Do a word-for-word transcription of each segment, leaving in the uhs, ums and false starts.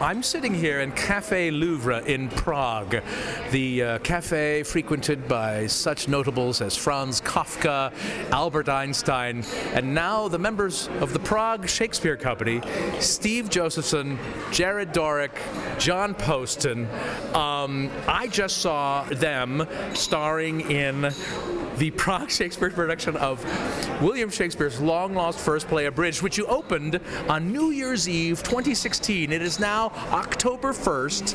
I'm sitting here in Cafe Louvre in Prague, the uh, cafe frequented by such notables as Franz Kafka, Albert Einstein, and now the members of the Prague Shakespeare Company, Steve Josephson, Jared Dorek, John Boston. Um, I just saw them starring in the Prague Shakespeare production of William Shakespeare's Long Lost First Play, Abridged, which you opened on New Year's Eve twenty sixteen. It is now October first.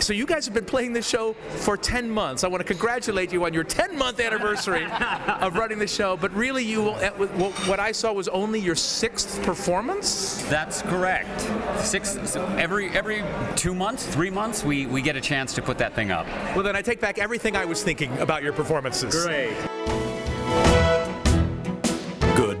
So you guys have been playing this show for ten months. I want to congratulate you on your ten-month anniversary of running the show. But really, you what I saw was only your sixth performance? That's correct. Sixth. So every every two months, three months, we, we get a chance to put that thing up. Well, then I take back everything I was thinking about your performances. Great. Good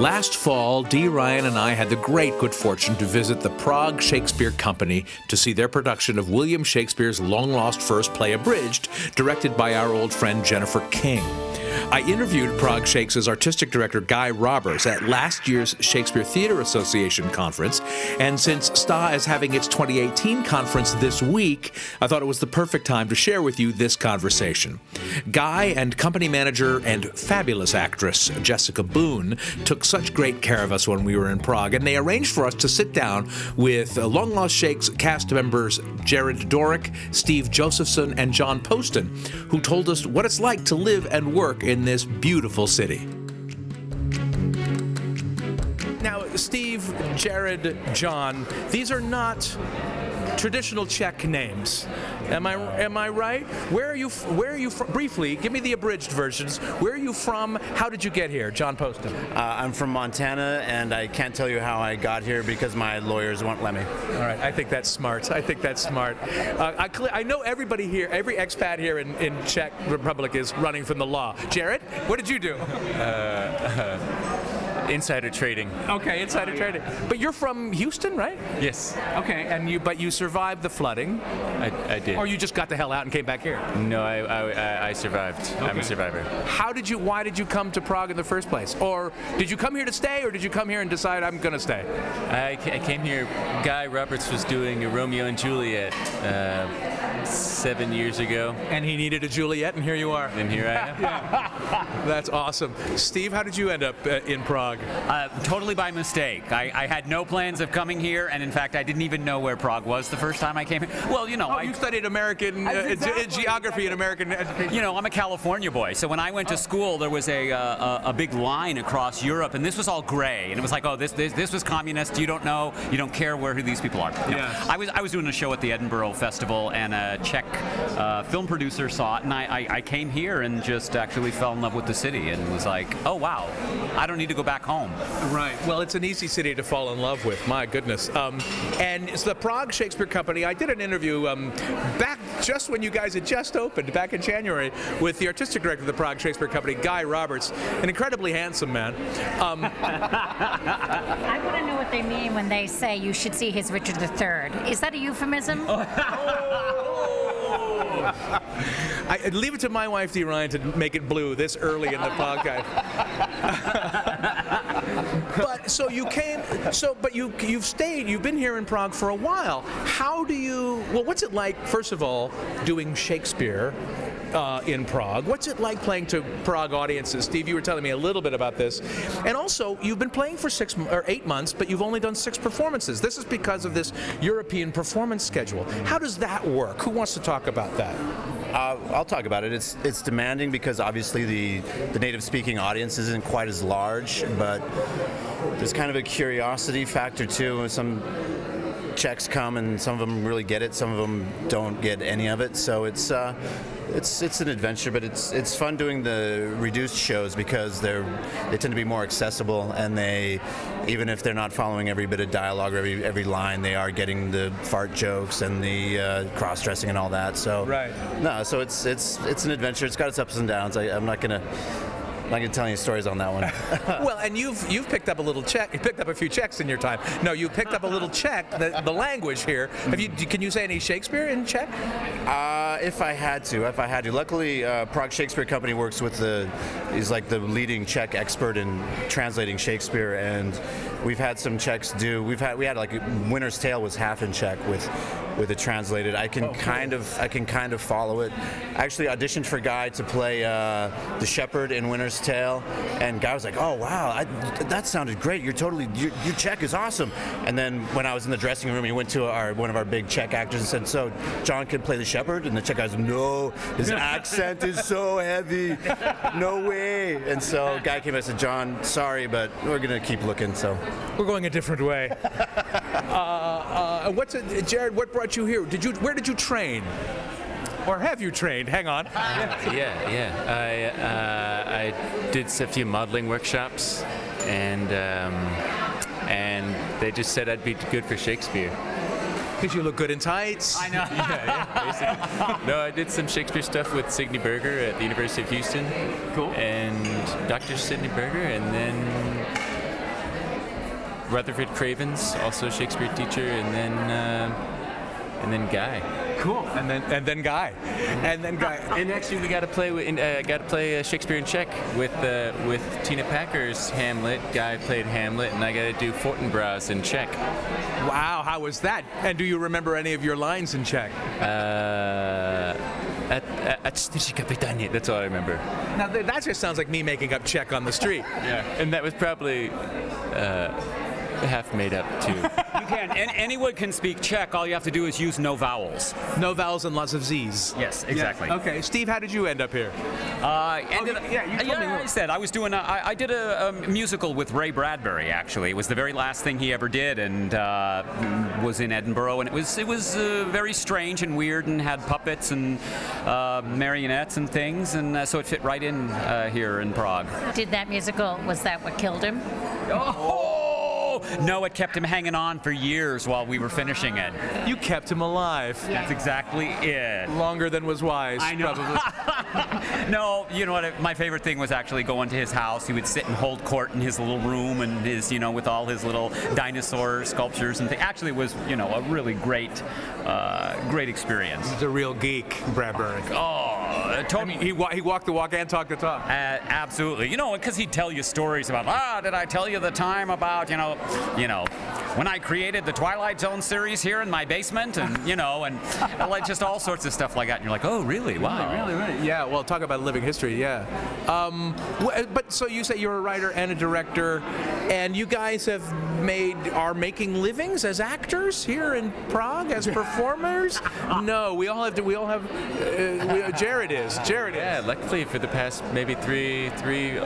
Last fall, Dee Ryan and I had the great good fortune to visit the Prague Shakespeare Company to see their production of William Shakespeare's long-lost first play, Abridged, directed by our old friend Jennifer King. I interviewed Prague Shakes' artistic director Guy Roberts at last year's Shakespeare Theater Association conference, and since S T A is having its twenty eighteen conference this week, I thought it was the perfect time to share with you this conversation. Guy and company manager and fabulous actress Jessica Boone took such great care of us when we were in Prague, and they arranged for us to sit down with Long Lost Shakes cast members Jared Dorek, Steve Josephson, and John Boston, who told us what it's like to live and work in this beautiful city. Now, Steve, Jared, John, these are not traditional Czech names. Am I am I right? Where are you? Where are you from? Briefly, give me the abridged versions. Where are you from? How did you get here, John Boston? Uh, I'm from Montana, and I can't tell you how I got here because my lawyers won't let me. All right, I think that's smart. I think that's smart. Uh, I cl- I know everybody here. Every expat here in, in Czech Republic is running from the law. Jared, what did you do? Uh, Insider trading. Okay, insider trading. But you're from Houston, right? Yes. Okay, and you but you survived the flooding. I, I did. Or you just got the hell out and came back here? No, I I, I survived. Okay. I'm a survivor. How did you? Why did you come to Prague in the first place? Or did you come here to stay, or did you come here and decide I'm gonna stay? I, I came here. Guy Roberts was doing a Romeo and Juliet uh, seven years ago, and he needed a Juliet, and here you are. And here I am. Yeah. That's awesome. Steve, how did you end up uh, in Prague? Uh, totally by mistake. I, I had no plans of coming here, and in fact, I didn't even know where Prague was the first time I came here. Well, you know, oh, I you studied American uh, exactly, ge- geography exactly. and American education. You know, I'm a California boy, so when I went to school, there was a uh, a, a big line across Europe, and this was all gray, and it was like, oh, this this, this was communist. You don't know, you don't care where who these people are. No. Yes. I was I was doing a show at the Edinburgh Festival, and a Czech uh, film producer saw it, and I, I I came here and just actually fell in love with the city, and was like, oh wow, I don't need to go back home. Right. Well, it's an easy city to fall in love with. My goodness. Um, and it's the Prague Shakespeare Company. I did an interview um, back just when you guys had just opened, back in January, with the artistic director of the Prague Shakespeare Company, Guy Roberts, an incredibly handsome man. Um, I want to know what they mean when they say you should see his Richard the Third. Is that a euphemism? I leave it to my wife, Dee Ryan, to make it blue this early in the podcast. But so you came, so but you you've stayed, you've been here in Prague for a while. How do you? Well, what's it like? First of all, doing Shakespeare uh, in Prague. What's it like playing to Prague audiences? Steve, you were telling me a little bit about this, and also you've been playing for six or eight months, but you've only done six performances. This is because of this European performance schedule. How does that work? Who wants to talk about that? Uh, I'll talk about it. It's it's demanding because obviously the, the native-speaking audience isn't quite as large, but there's kind of a curiosity factor too. Some Czechs come, and some of them really get it, some of them don't get any of it. So it's uh, it's it's an adventure, but it's it's fun doing the reduced shows because they're they tend to be more accessible, and they, even if they're not following every bit of dialogue or every every line, they are getting the fart jokes and the uh, cross dressing and all that. So right. No, so it's it's it's an adventure. It's got its ups and downs. I, I'm not gonna. I'm not going to tell any stories on that one. Well, and you've you've picked up a little Czech. You picked up a few Czechs in your time. No, you picked up a little Czech, the, the language here. Have you? Can you say any Shakespeare in Czech? Uh, if I had to, if I had to. Luckily, uh, Prague Shakespeare Company works with the. He's like the leading Czech expert in translating Shakespeare, and we've had some Czechs do. We've had we had like Winter's Tale was half in Czech with. With it translated, I can oh, kind cool. of I can kind of follow it. I actually auditioned for Guy to play uh, the shepherd in Winter's Tale, and Guy was like, "Oh wow, I, that sounded great. You're totally your, your Czech is awesome." And then when I was in the dressing room, he went to our one of our big Czech actors and said, "So John can play the shepherd?" And the Czech guy's, "No, his accent is so heavy, no way." And so Guy came and said, "John, sorry, but we're gonna keep looking." So we're going a different way. uh, uh, what's it, Jared? What brought you here? Did you? Where did you train? Or have you trained? Hang on. Uh, yeah, yeah. I uh, I did a few modeling workshops, and um, and they just said I'd be good for Shakespeare. Because you look good in tights. I know. yeah, yeah, no, I did some Shakespeare stuff with Sidney Berger at the University of Houston. Cool. And Doctor Sidney Berger, and then Rutherford Cravens, also a Shakespeare teacher, and then. Uh, And then Guy. Cool. And then and then Guy. And then Guy. And actually, we got to play with, uh, got to play uh, Shakespeare in Czech with uh, with Tina Packer's Hamlet. Guy played Hamlet, and I got to do Fortinbras in Czech. Wow, how was that? And do you remember any of your lines in Czech? Uh, at at that's all I remember. Now that just sounds like me making up Czech on the street. Yeah. And that was probably. Uh, half made up too. You can, and anyone can speak Czech. All you have to do is use no vowels. No vowels and lots of Z's. Yes, exactly. Yes. Okay, Steve, how did you end up here? Uh, ended oh, yeah, you told yeah, me what. I said I was doing. A, I, I did a, a musical with Ray Bradbury. Actually, it was the very last thing he ever did, and uh, was in Edinburgh. And it was it was uh, very strange and weird, and had puppets and uh, marionettes and things, and uh, so it fit right in uh, here in Prague. Did that musical? Was that what killed him? Oh. No, it kept him hanging on for years while we were finishing it. You kept him alive. Yeah. That's exactly it. Longer than was wise, I know. Probably. No, you know what? My favorite thing was actually going to his house. He would sit and hold court in his little room and his, you know, with all his little dinosaur sculptures and things. Actually, it was, you know, a really great, uh, great experience. He's a real geek, Bradbury. Oh. Uh, I mean, he, wa- he walked the walk and talked the talk. Uh, absolutely. You know, because he'd tell you stories about, ah, did I tell you the time about, you know, you know, when I created the Twilight Zone series here in my basement, and, you know, and like just all sorts of stuff like that. And you're like, oh, really? Wow. Really, really, really. Yeah, well, talk about living history, yeah. Um, but so you say you're a writer and a director, and you guys have made, are making livings as actors here in Prague, as performers? No, we all have, to, we all have, uh, we, uh, Jared Jared is. Jared is. Yeah, luckily for the past maybe three, three,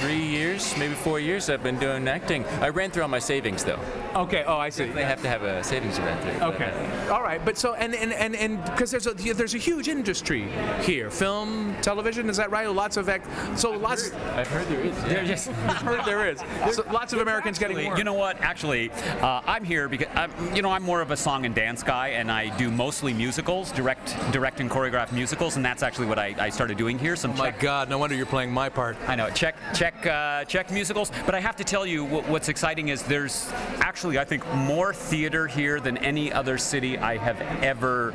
three years, maybe four years, I've been doing acting. I ran through all my savings, though. Okay. Oh, I see. They yeah. have to have a savings event through. Okay. But, uh, all right. But so and and and and because there's a there's a huge industry here, film, television. Is that right? Lots of act. So I've lots. Heard, I've heard there is. Yeah. There, yes. I've heard there is. So lots of Americans actually, getting. Work. You know what? Actually, uh, I'm here because I'm, you know I'm more of a song and dance guy, and I do mostly musicals, direct direct and choreograph musicals, and that's actually. What I, I started doing here. Some oh my Czech, God! No wonder you're playing my part. I know Czech Czech uh, Czech musicals, but I have to tell you what, what's exciting is there's actually I think more theater here than any other city I have ever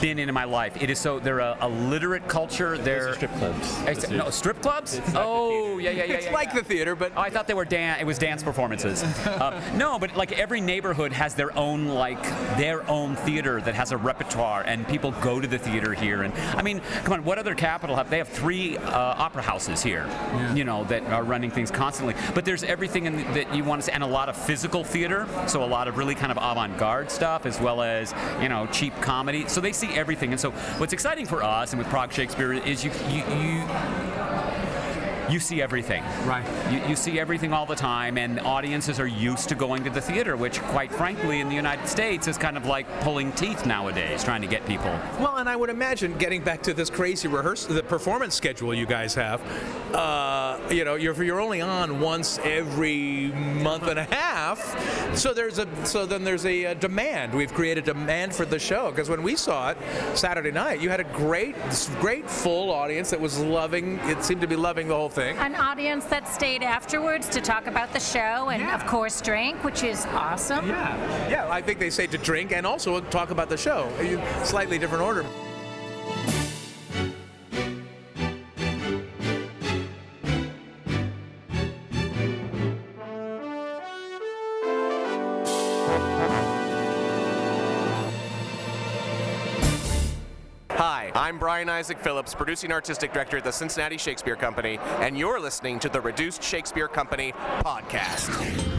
been in in my life. It is so they're a, a literate culture. They're strip clubs. It's, no strip clubs. It's oh like yeah, yeah yeah yeah. It's yeah, like yeah. the theater, but oh, I thought they were dan- It was dance performances. uh, no, but like every neighborhood has their own like their own theater that has a repertoire, and people go to the theater here. And I mean, come on. What other capital have they have three uh, opera houses here, yeah. you know, that are running things constantly. But there's everything in the, that you want to see, and a lot of physical theater, so a lot of really kind of avant-garde stuff, as well as, you know, cheap comedy. So they see everything. And so what's exciting for us and with Prague Shakespeare is you you. you you see everything. Right. You, you see everything all the time, and audiences are used to going to the theater, which, quite frankly, in the United States is kind of like pulling teeth nowadays, trying to get people. Well, and I would imagine, getting back to this crazy rehearsal, the performance schedule you guys have, uh, you know, you're you're only on once every month and a half, so there's a so then there's a, a demand. We've created demand for the show, because when we saw it Saturday night, you had a great, great full audience that was loving. It seemed to be loving the whole thing. An audience that stayed afterwards to talk about the show and, yeah. of course, drink, which is awesome. Yeah, yeah. I think they say to drink and also talk about the show. A slightly different order. I'm Brian Isaac Phillips, producing artistic director at the Cincinnati Shakespeare Company, and you're listening to the Reduced Shakespeare Company podcast.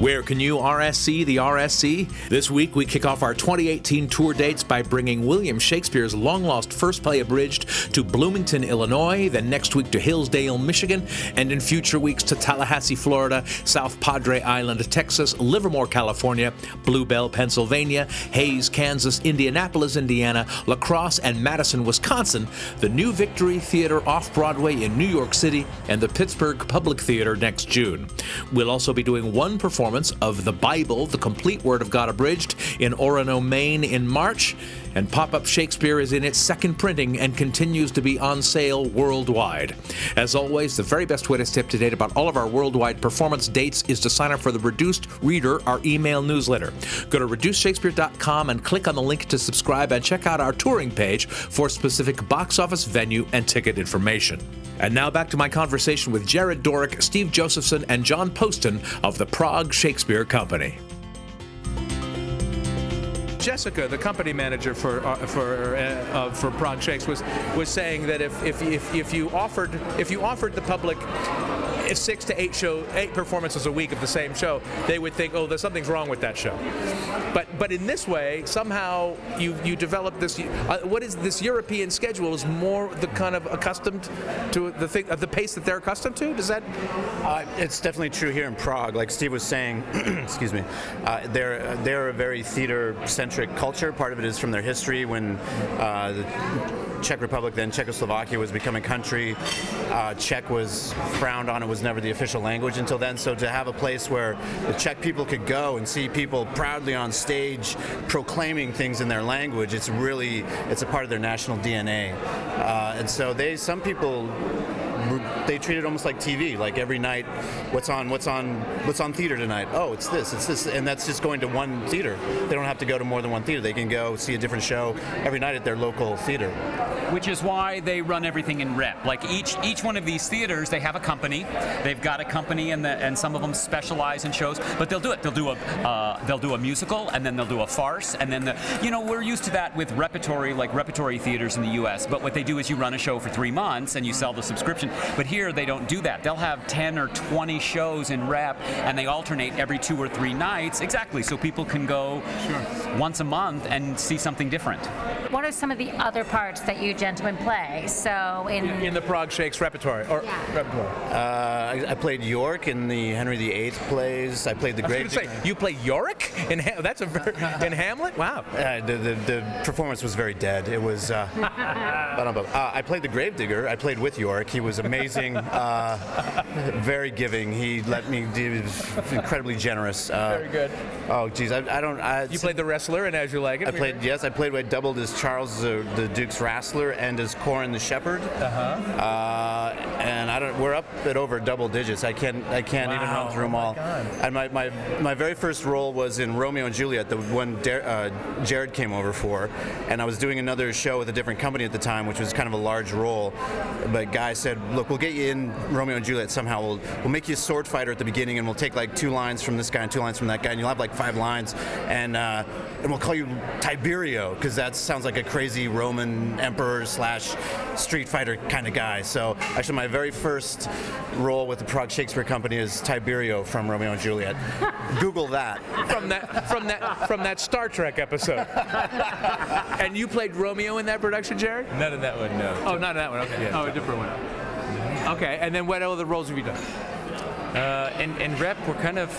Where can you R S C the R S C? This week we kick off our twenty eighteen tour dates by bringing William Shakespeare's Long Lost First Play abridged to Bloomington, Illinois, then next week to Hillsdale, Michigan, and in future weeks to Tallahassee, Florida, South Padre Island, Texas, Livermore, California, Blue Bell, Pennsylvania, Hayes, Kansas, Indianapolis, Indiana, La Crosse, and Madison, Wisconsin, the New Victory Theater off-Broadway in New York City, and the Pittsburgh Public Theater next June. We'll also be doing one performance of the Bible, the complete Word of God abridged, in Orono, Maine in March, and Pop-Up Shakespeare is in its second printing and continues to be on sale worldwide. As always, the very best way to stay up to date about all of our worldwide performance dates is to sign up for the Reduced Reader, our email newsletter. Go to reduced shakespeare dot com and click on the link to subscribe, and check out our touring page for specific box office, venue, and ticket information. And now back to my conversation with Jared Dorek, Steve Josephson, and John Boston of the Prague Shakespeare Company. Jessica, the company manager for uh, for uh, uh, for Prague Shakespeare, was was saying that if if if if you offered if you offered the public six to eight show eight performances a week of the same show, they would think, oh, there's something's wrong with that show. But but in this way, somehow you you develop this. Uh, what is this European schedule is more the kind of accustomed to the thing, uh, the pace that they're accustomed to. Does that? Uh, it's definitely true here in Prague. Like Steve was saying, excuse me, uh, they're they're a very theater centric culture. Part of it is from their history when uh, the Czech Republic, then Czechoslovakia, was becoming a country. Uh, Czech was frowned on. It was never the official language until then. So to have a place where the Czech people could go and see people proudly on stage proclaiming things in their language, it's really, it's a part of their national D N A. Uh, and so they, some people, they treat it almost like T V. Like every night, what's on, what's on, what's on theater tonight? Oh, it's this, it's this, and that's just going to one theater. They don't have to go to more than one theater. They can go see a different show every night at their local theater. Which is why they run everything in rep. Like each each one of these theaters, they have a company. They've got a company, and the, and some of them specialize in shows. But they'll do it. They'll do a uh, they'll do a musical, and then they'll do a farce, and then the you know we're used to that with repertory, like repertory theaters in the U S. But what they do is you run a show for three months and you sell the subscription. But here they don't do that. They'll have ten or twenty shows in rep, and they alternate every two or three nights, exactly, so people can go sure. once a month and see something different. What are some of the other parts that you gentlemen play? So in in the Prague Shakes repertory, or yeah. repertoire. Uh, I, I played Yorick in the Henry the Eighth plays. I played the I Great. Was gonna say, you play Yorick in ha- that's a ver- in Hamlet? Wow. Uh, the, the the performance was very dead. It was. Uh, uh, I played the Gravedigger. I played with Yorick. He was amazing, uh, very giving. He let me. He was incredibly generous. Uh, very good. Oh, geez, I, I don't. I, you played the wrestler, and As You Like It. I played. Here. Yes, I played. I doubled as Charles the, the Duke's wrestler and as Corin the Shepherd. Uh-huh. Uh And I don't. We're up at over double digits. I can't. I can't wow. even run through them oh all. God. And my, my my very first role was in Romeo and Juliet, the one Dar- uh, Jared came over for, and I was doing another show with a different company at the time, which was kind of a large role. But Guy said, look, we'll get you in Romeo and Juliet somehow. We'll, we'll make you a sword fighter at the beginning, and we'll take like two lines from this guy and two lines from that guy, and you'll have like five lines, and uh, and we'll call you Tiberio, because that sounds like a crazy Roman emperor slash street fighter kind of guy. So actually, my very first role with the Prague Shakespeare Company is Tiberio from Romeo and Juliet. Google that. From that from that from that Star Trek episode. And you played Romeo in that production, Jared? Not in that one, no. Oh, not in that one, okay. Yeah, oh, a different one. Okay, and then what other roles have you done? Uh, in, in rep, we're kind of,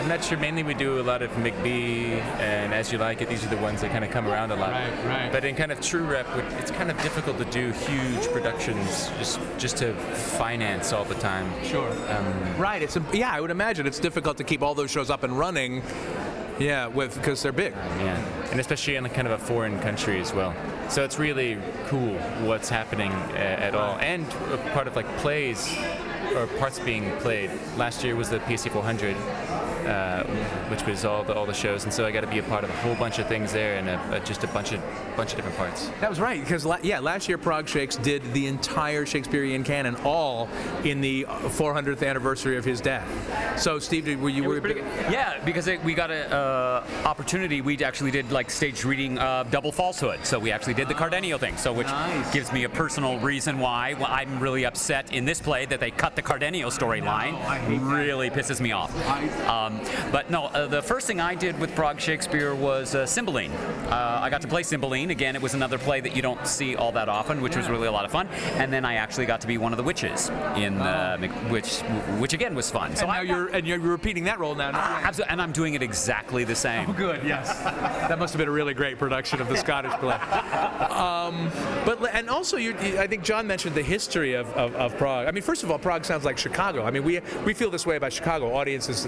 I'm not sure, mainly we do a lot of McBee and As You Like It. These are the ones that kind of come around a lot. Right, right. But in kind of true rep, it's kind of difficult to do huge productions just just to finance all the time. Sure. Um, right, It's a, yeah, I would imagine it's difficult to keep all those shows up and running, yeah, with because they're big. Uh, yeah, and especially in a kind of a foreign country as well. So it's really cool what's happening uh, at all. And a part of like plays, or parts being played. Last year was the P S C four hundred, uh, which was all the all the shows, and so I got to be a part of a whole bunch of things there, and a, a, just a bunch of bunch of different parts. That was right, because la- yeah, last year Prague Shakes did the entire Shakespearean canon, all in the four hundredth anniversary of his death. So Steve, did, were you? Were pretty, yeah, because it, we got an uh, opportunity. We actually did like stage reading uh, Double Falsehood, so we actually did the Cardenio thing, so which nice. Gives me a personal reason why well, I'm really upset in this play that they cut the The Cardenio storyline. No, really that. Pisses me off. Um, but no, uh, the first thing I did with Prague Shakespeare was uh, Cymbeline. Uh, I got to play Cymbeline. Again, it was another play that you don't see all that often, which yeah. was really a lot of fun. And then I actually got to be one of the witches, in uh, the, which which again was fun. So and, now I, you're, and you're repeating that role now. No uh, absolutely, and I'm doing it exactly the same. Oh, good, yes. That must have been a really great production of the Scottish play. Um, but and also, you, I think John mentioned the history of, of, of Prague. I mean, first of all, Prague sounds like Chicago. I mean, we we feel this way about Chicago. Audiences,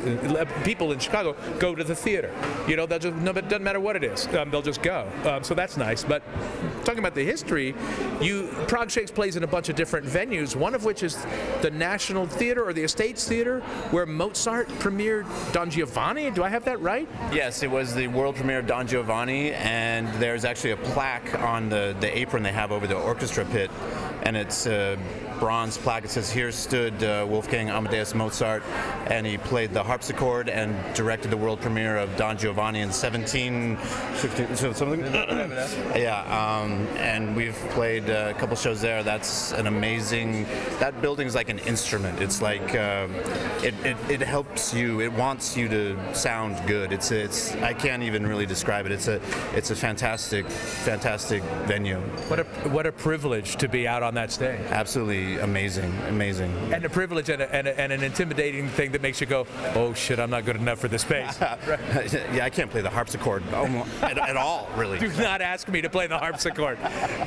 people in Chicago go to the theater. You know, they'll just, no, it doesn't matter what it is. Um, they'll just go. Um, so that's nice. But talking about the history, you Prague Shakes plays in a bunch of different venues, one of which is the National Theater or the Estates Theater, where Mozart premiered Don Giovanni. Do I have that right? Yes, it was the world premiere of Don Giovanni, and there's actually a plaque on the, the apron they have over the orchestra pit, and it's a bronze plaque. It says, "Here stood uh, Wolfgang Amadeus Mozart, and he played the harpsichord and directed the world premiere of Don Giovanni in seventeen sixteen something." Yeah, um, and we've played a couple shows there. That's an amazing. That building's like an instrument. It's like uh, it, it it helps you. It wants you to sound good. It's it's. I can't even really describe it. It's a it's a fantastic fantastic venue. What a what a privilege to be out on that stage. Absolutely amazing, amazing. And a privilege and, a, and, a, and an intimidating thing that makes you go, oh shit, I'm not good enough for this space. Yeah, I can't play the harpsichord at, at all, really. Do not ask me to play the harpsichord.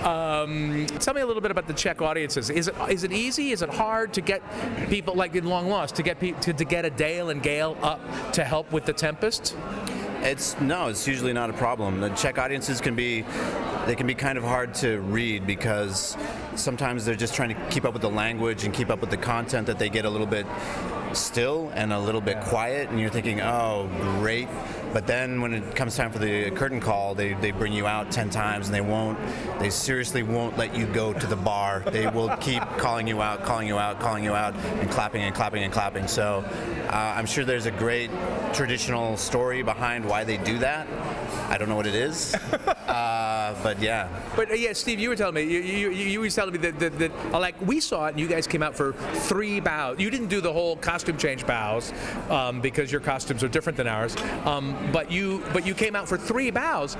Um, tell me a little bit about the Czech audiences. Is it is it easy? Is it hard to get people, like in Long Lost, to get pe- to, to get a Dale and Gale up to help with the Tempest? It's no, it's usually not a problem. The Czech audiences can be, they can be kind of hard to read because sometimes they're just trying to keep up with the language and keep up with the content that they get a little bit still and a little bit quiet, and you're thinking, oh, great. But then when it comes time for the curtain call, they, they bring you out ten times, and they won't, they seriously won't let you go to the bar. They will keep calling you out, calling you out, calling you out, and clapping and clapping and clapping. So uh, I'm sure there's a great traditional story behind why they do that. I don't know what it is, uh, but yeah. But uh, yeah, Steve, you were telling me, you you, you were telling me that, that, that, like, we saw it, and you guys came out for three bows. You didn't do the whole costume change bows, um, because your costumes are different than ours. Um, But you, but you came out for three bows,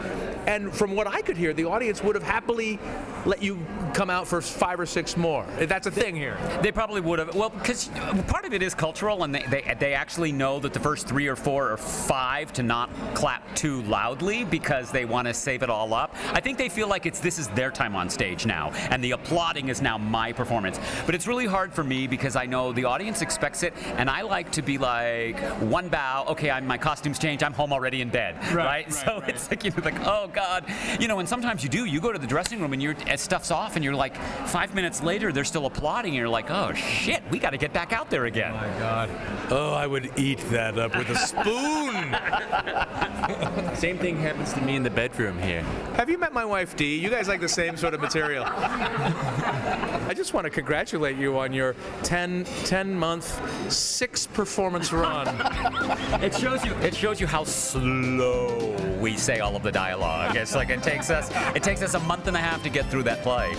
and from what I could hear, the audience would have happily let you come out for five or six more. That's a they, thing here. They probably would have. Well, because part of it is cultural, and they, they they actually know that the first three or four or five to not clap too loudly because they want to save it all up. I think they feel like it's this is their time on stage now, and the applauding is now my performance. But it's really hard for me because I know the audience expects it, and I like to be like one bow. Okay, I'm, my costume's changed. I'm home already in bed, right? right? right so right. It's like, you know, like, oh God, you know. And sometimes you do. You go to the dressing room and your stuff's off, and you're like, five minutes later, they're still applauding, and you're like, oh shit, we got to get back out there again. Oh my God. Oh, I would eat that up with a spoon. Same thing happens to me in the bedroom here. Have you met my wife, Dee? You guys like the same sort of material. I just want to congratulate you on your ten, ten month, six performance run. It shows you. It shows you how slow we say all of the dialogue. It's like it takes us it takes us a month and a half to get through that play.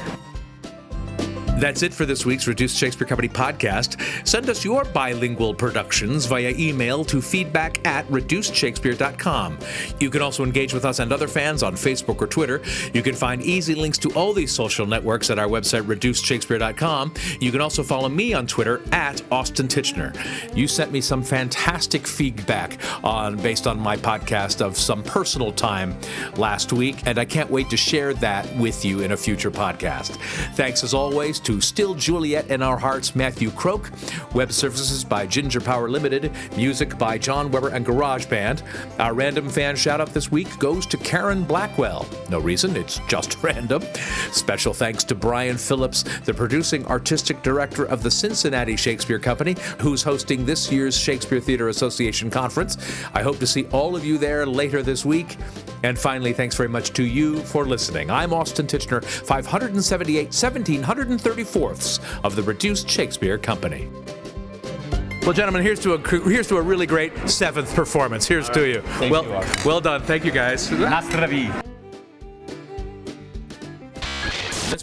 That's it for this week's Reduced Shakespeare Company podcast. Send us your bilingual productions via email to feedback at reduced shakespeare dot com. You can also engage with us and other fans on Facebook or Twitter. You can find easy links to all these social networks at our website, reduced shakespeare dot com. You can also follow me on Twitter at Austin Tichenor. You sent me some fantastic feedback on based on my podcast of some personal time last week, and I can't wait to share that with you in a future podcast. Thanks, as always, to Still Juliet in Our Hearts, Matthew Croak, web services by Ginger Power Limited, music by John Weber and GarageBand. Our random fan shout-out this week goes to Karen Blackwell. No reason, it's just random. Special thanks to Brian Phillips, the producing artistic director of the Cincinnati Shakespeare Company, who's hosting this year's Shakespeare Theater Association Conference. I hope to see all of you there later this week. And finally, thanks very much to you for listening. I'm Austin Tichenor, five seventy-eight, seventeen thirty-fourths of the Reduced Shakespeare Company. Well, gentlemen, here's to a here's to a really great seventh performance. Here's right. to you. Thank well, you well done. Thank you, guys. This